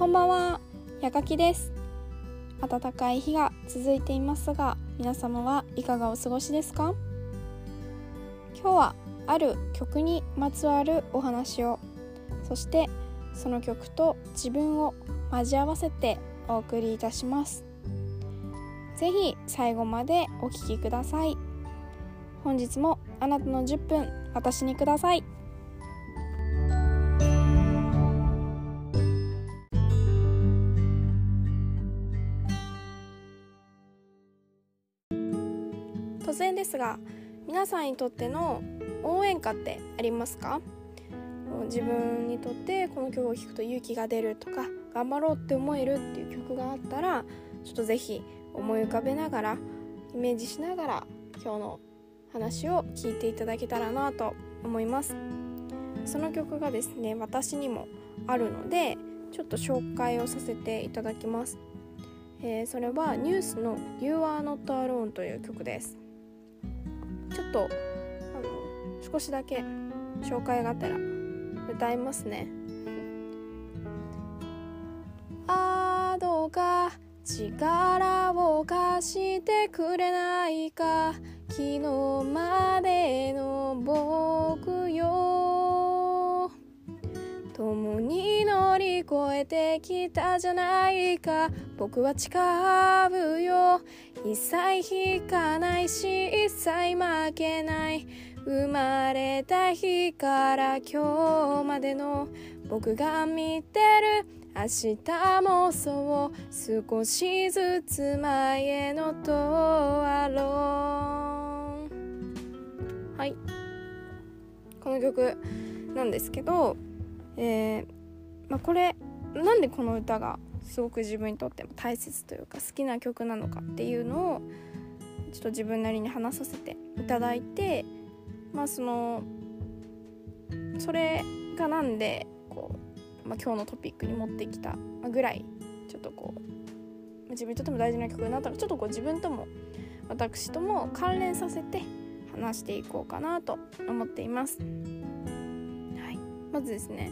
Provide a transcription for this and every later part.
こんばんは、やかきです。暖かい日が続いていますが、皆様はいかがお過ごしですか？今日はある曲にまつわるお話を、そしてその曲と自分を交わせてお送りいたします。ぜひ最後までお聴きください。本日もあなたの10分私にください。突然ですが、皆さんにとっての応援歌ってありますか？自分にとってこの曲を聴くと勇気が出るとか、頑張ろうって思えるっていう曲があったら、ちょっとぜひ思い浮かべながら、イメージしながら今日の話を聞いていただけたらなと思います。その曲がですね、私にもあるので、ちょっと紹介をさせていただきます。それはニュースの You are not alone という曲です。ちょっと少しだけ紹介があったら歌いますね。ああ、どうか力を貸してくれないか、昨日までの僕よ、共に乗り越えてきたじゃないか、僕は誓うよ、一切引かないし一切負けない、生まれた日から今日までの僕が見てる明日もそう、少しずつ前へのとあろう。はい、この曲なんですけど、これなんでこの歌がすごく自分にとっても大切というか好きな曲なのかっていうのをちょっと自分なりに話させていただいて、それがなんで今日のトピックに持ってきたぐらい、ちょっと自分にとっても大事な曲になったら、ちょっと自分とも私とも関連させて話していこうかなと思っています。はい、まずですね、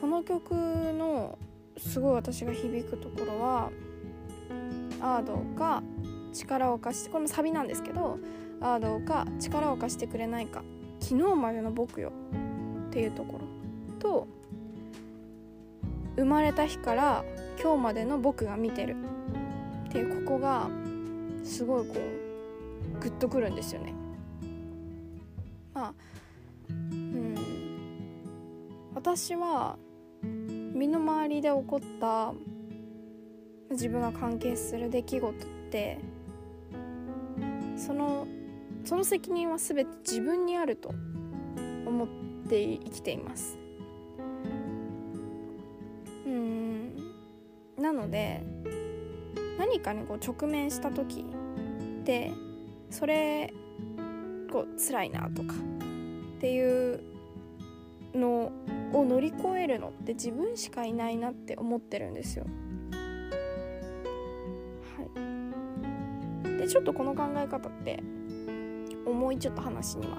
この曲のすごい私が響くところは、ああどうか力を貸して、これもサビなんですけど、ああどうか力を貸してくれないか、昨日までの僕よっていうところと、生まれた日から今日までの僕が見てるっていう、ここがすごいグッとくるんですよね。私は身の回りで起こった自分が関係する出来事って、その責任は全て自分にあると思って生きています。なので、何かに直面した時ってそれ辛いなとかっていうのを乗り越えるのって自分しかいないなって思ってるんですよ。はい、でちょっとこの考え方って重いちょっと話には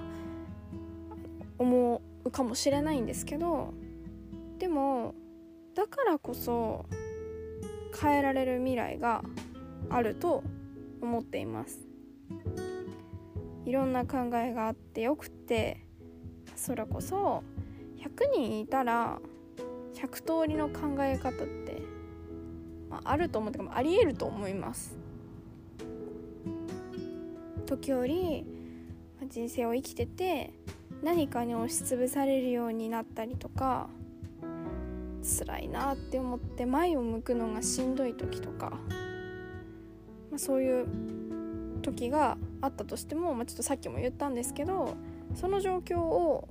思うかもしれないんですけど、でもだからこそ変えられる未来があると思っています。いろんな考えがあってよくて、それこそ100人いたら100通りの考え方って、あると思ってもあり得ると思います。時折人生を生きてて何かに押しつぶされるようになったりとか、辛いなって思って前を向くのがしんどい時とか、そういう時があったとしても、ちょっとさっきも言ったんですけど、その状況を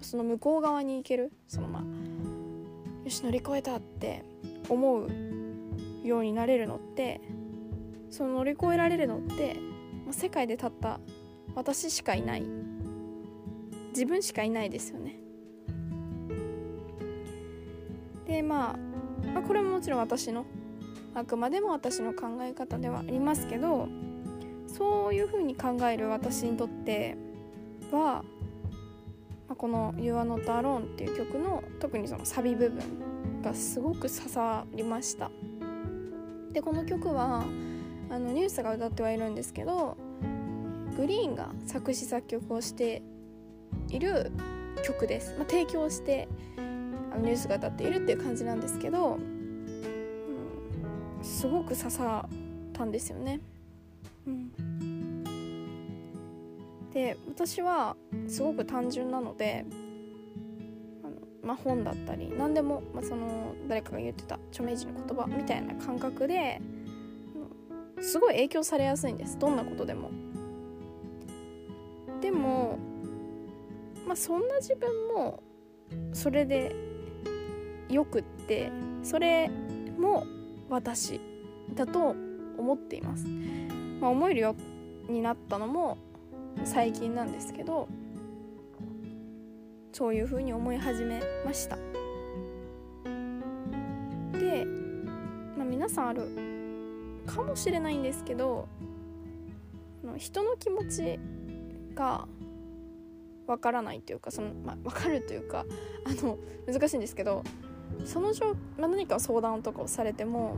その向こう側に行ける、よし乗り越えたって思うようになれるのって、その乗り越えられるのって、世界でたった私しかいない、自分しかいないですよね。で、これももちろん私の、あくまでも私の考え方ではありますけど、そういう風に考える私にとっては、この You Are Not Alone っていう曲の特にそのサビ部分がすごく刺さりました。でこの曲はニュースが歌ってはいるんですけど、グリーンが作詞作曲をしている曲です、提供してニュースが歌っているっていう感じなんですけど、すごく刺さったんですよね、で私はすごく単純なので本だったり何でも、その誰かが言ってた著名人の言葉みたいな感覚ですごい影響されやすいんです。どんなことでも。でも、そんな自分もそれでよくって、それも私だと思っています。思えるようになったのも最近なんですけど、そういう風に思い始めました。で、皆さんあるかもしれないんですけど、人の気持ちがわからないというか、わかるというか、難しいんですけど、その何か相談とかをされても、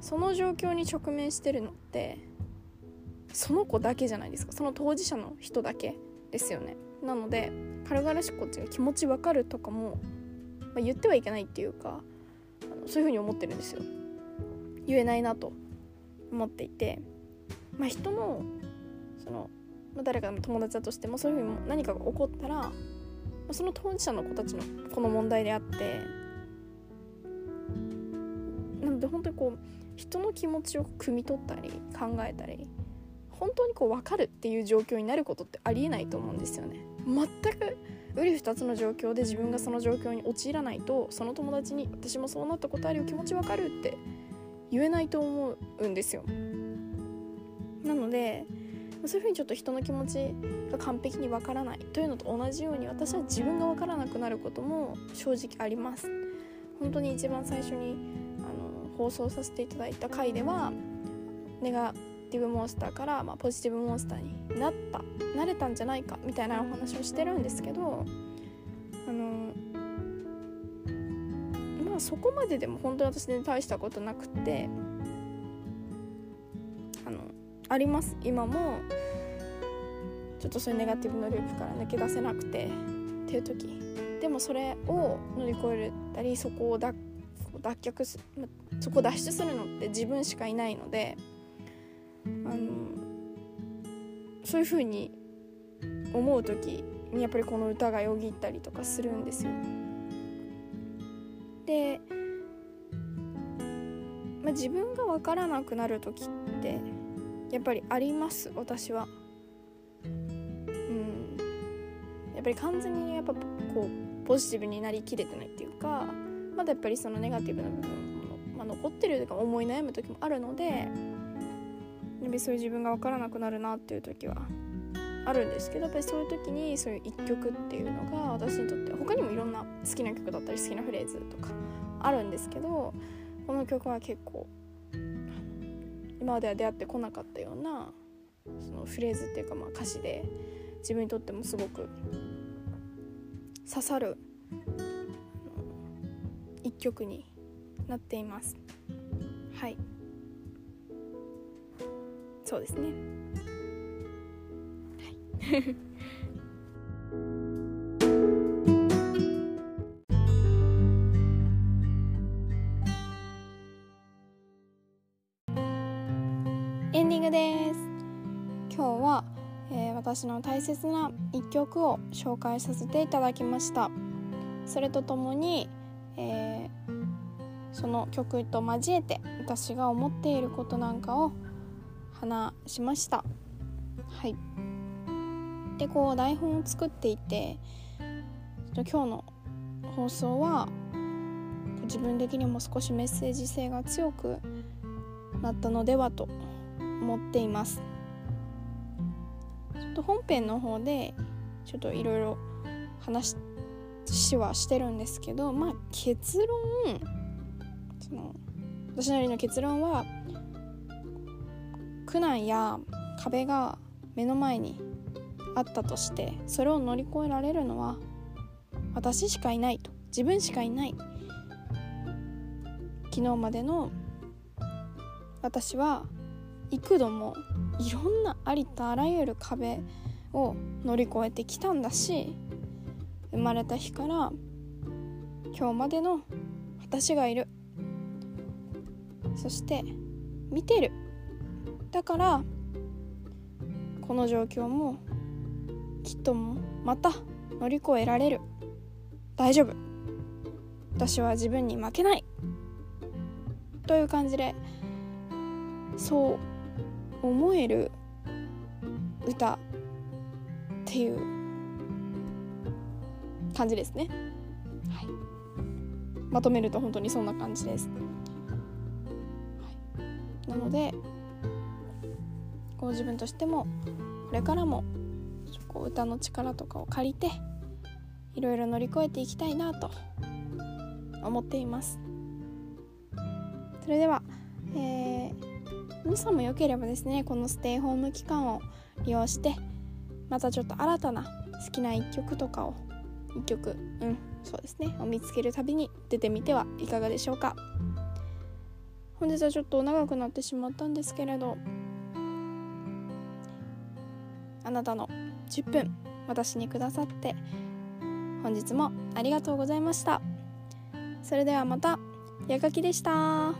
その状況に直面してるのってその子だけじゃないですか。その当事者の人だけですよね。なので軽々しくこっちが気持ちわかるとかも、言ってはいけないっていうか、そういう風に思ってるんですよ。言えないなと思っていて、人の誰かの友達だとしても、そういう風に何かが起こったら、その当事者の子たちのこの問題であって、なので本当に人の気持ちを汲み取ったり考えたり、本当に分かるっていう状況になることってありえないと思うんですよね。全く瓜二つの状況で自分がその状況に陥らないと、その友達に私もそうなったことあるよ、気持ち分かるって言えないと思うんですよ。なのでそういうふうにちょっと人の気持ちが完璧に分からないというのと同じように、私は自分が分からなくなることも正直あります。本当に一番最初に放送させていただいた回では、ネガネガティブモンスターから、ポジティブモンスターになれたんじゃないかみたいなお話をしてるんですけど、そこまででも本当に私で大したことなくて、あります。今もちょっとそういうネガティブのループから抜け出せなくてっていう時でも、それを乗り越えたり、そこをそこを脱出するのって自分しかいないので、そういう風に思う時にやっぱりこの歌がよぎったりとかするんですよ。で、自分が分からなくなる時ってやっぱりあります。私はやっぱり完全にポジティブになりきれてないっていうか、まだやっぱりそのネガティブな部分も、残ってるというか、思い悩む時もあるので、そういう自分が分からなくなるなっていう時はあるんですけど、やっぱりそういう時にそういう一曲っていうのが私にとって、他にもいろんな好きな曲だったり好きなフレーズとかあるんですけど、この曲は結構今までは出会ってこなかったようなそのフレーズっていうか、歌詞で自分にとってもすごく刺さる一曲になっています。はい、そうですね、はいエンディングです。今日は、私の大切な一曲を紹介させていただきました。それとともに、その曲と交えて私が思っていることなんかを話しました。はい。で、台本を作っていて、今日の放送は自分的にも少しメッセージ性が強くなったのではと思っています。ちょっと本編の方でちょっといろいろ話はしてるんですけど、結論、私なりの結論は、苦難や壁が目の前にあったとして、それを乗り越えられるのは私しかいないと、自分しかいない、昨日までの私は幾度もいろんなありとあらゆる壁を乗り越えてきたんだし、生まれた日から今日までの私がいる、そして見てる。だからこの状況もきっともまた乗り越えられる。大丈夫、私は自分に負けない、という感じで、そう思える歌っていう感じですね、はい、まとめると本当にそんな感じです、はい、なのでこう自分としてもこれからもこう歌の力とかを借りていろいろ乗り越えていきたいなと思っています。それでは、皆さんもよければですね、このステイホーム期間を利用してまたちょっと新たな好きな一曲とかをを見つける旅に出てみてはいかがでしょうか。本日はちょっと長くなってしまったんですけれど、あなたの10分私にくださって本日もありがとうございました。それではまた、やかきでした。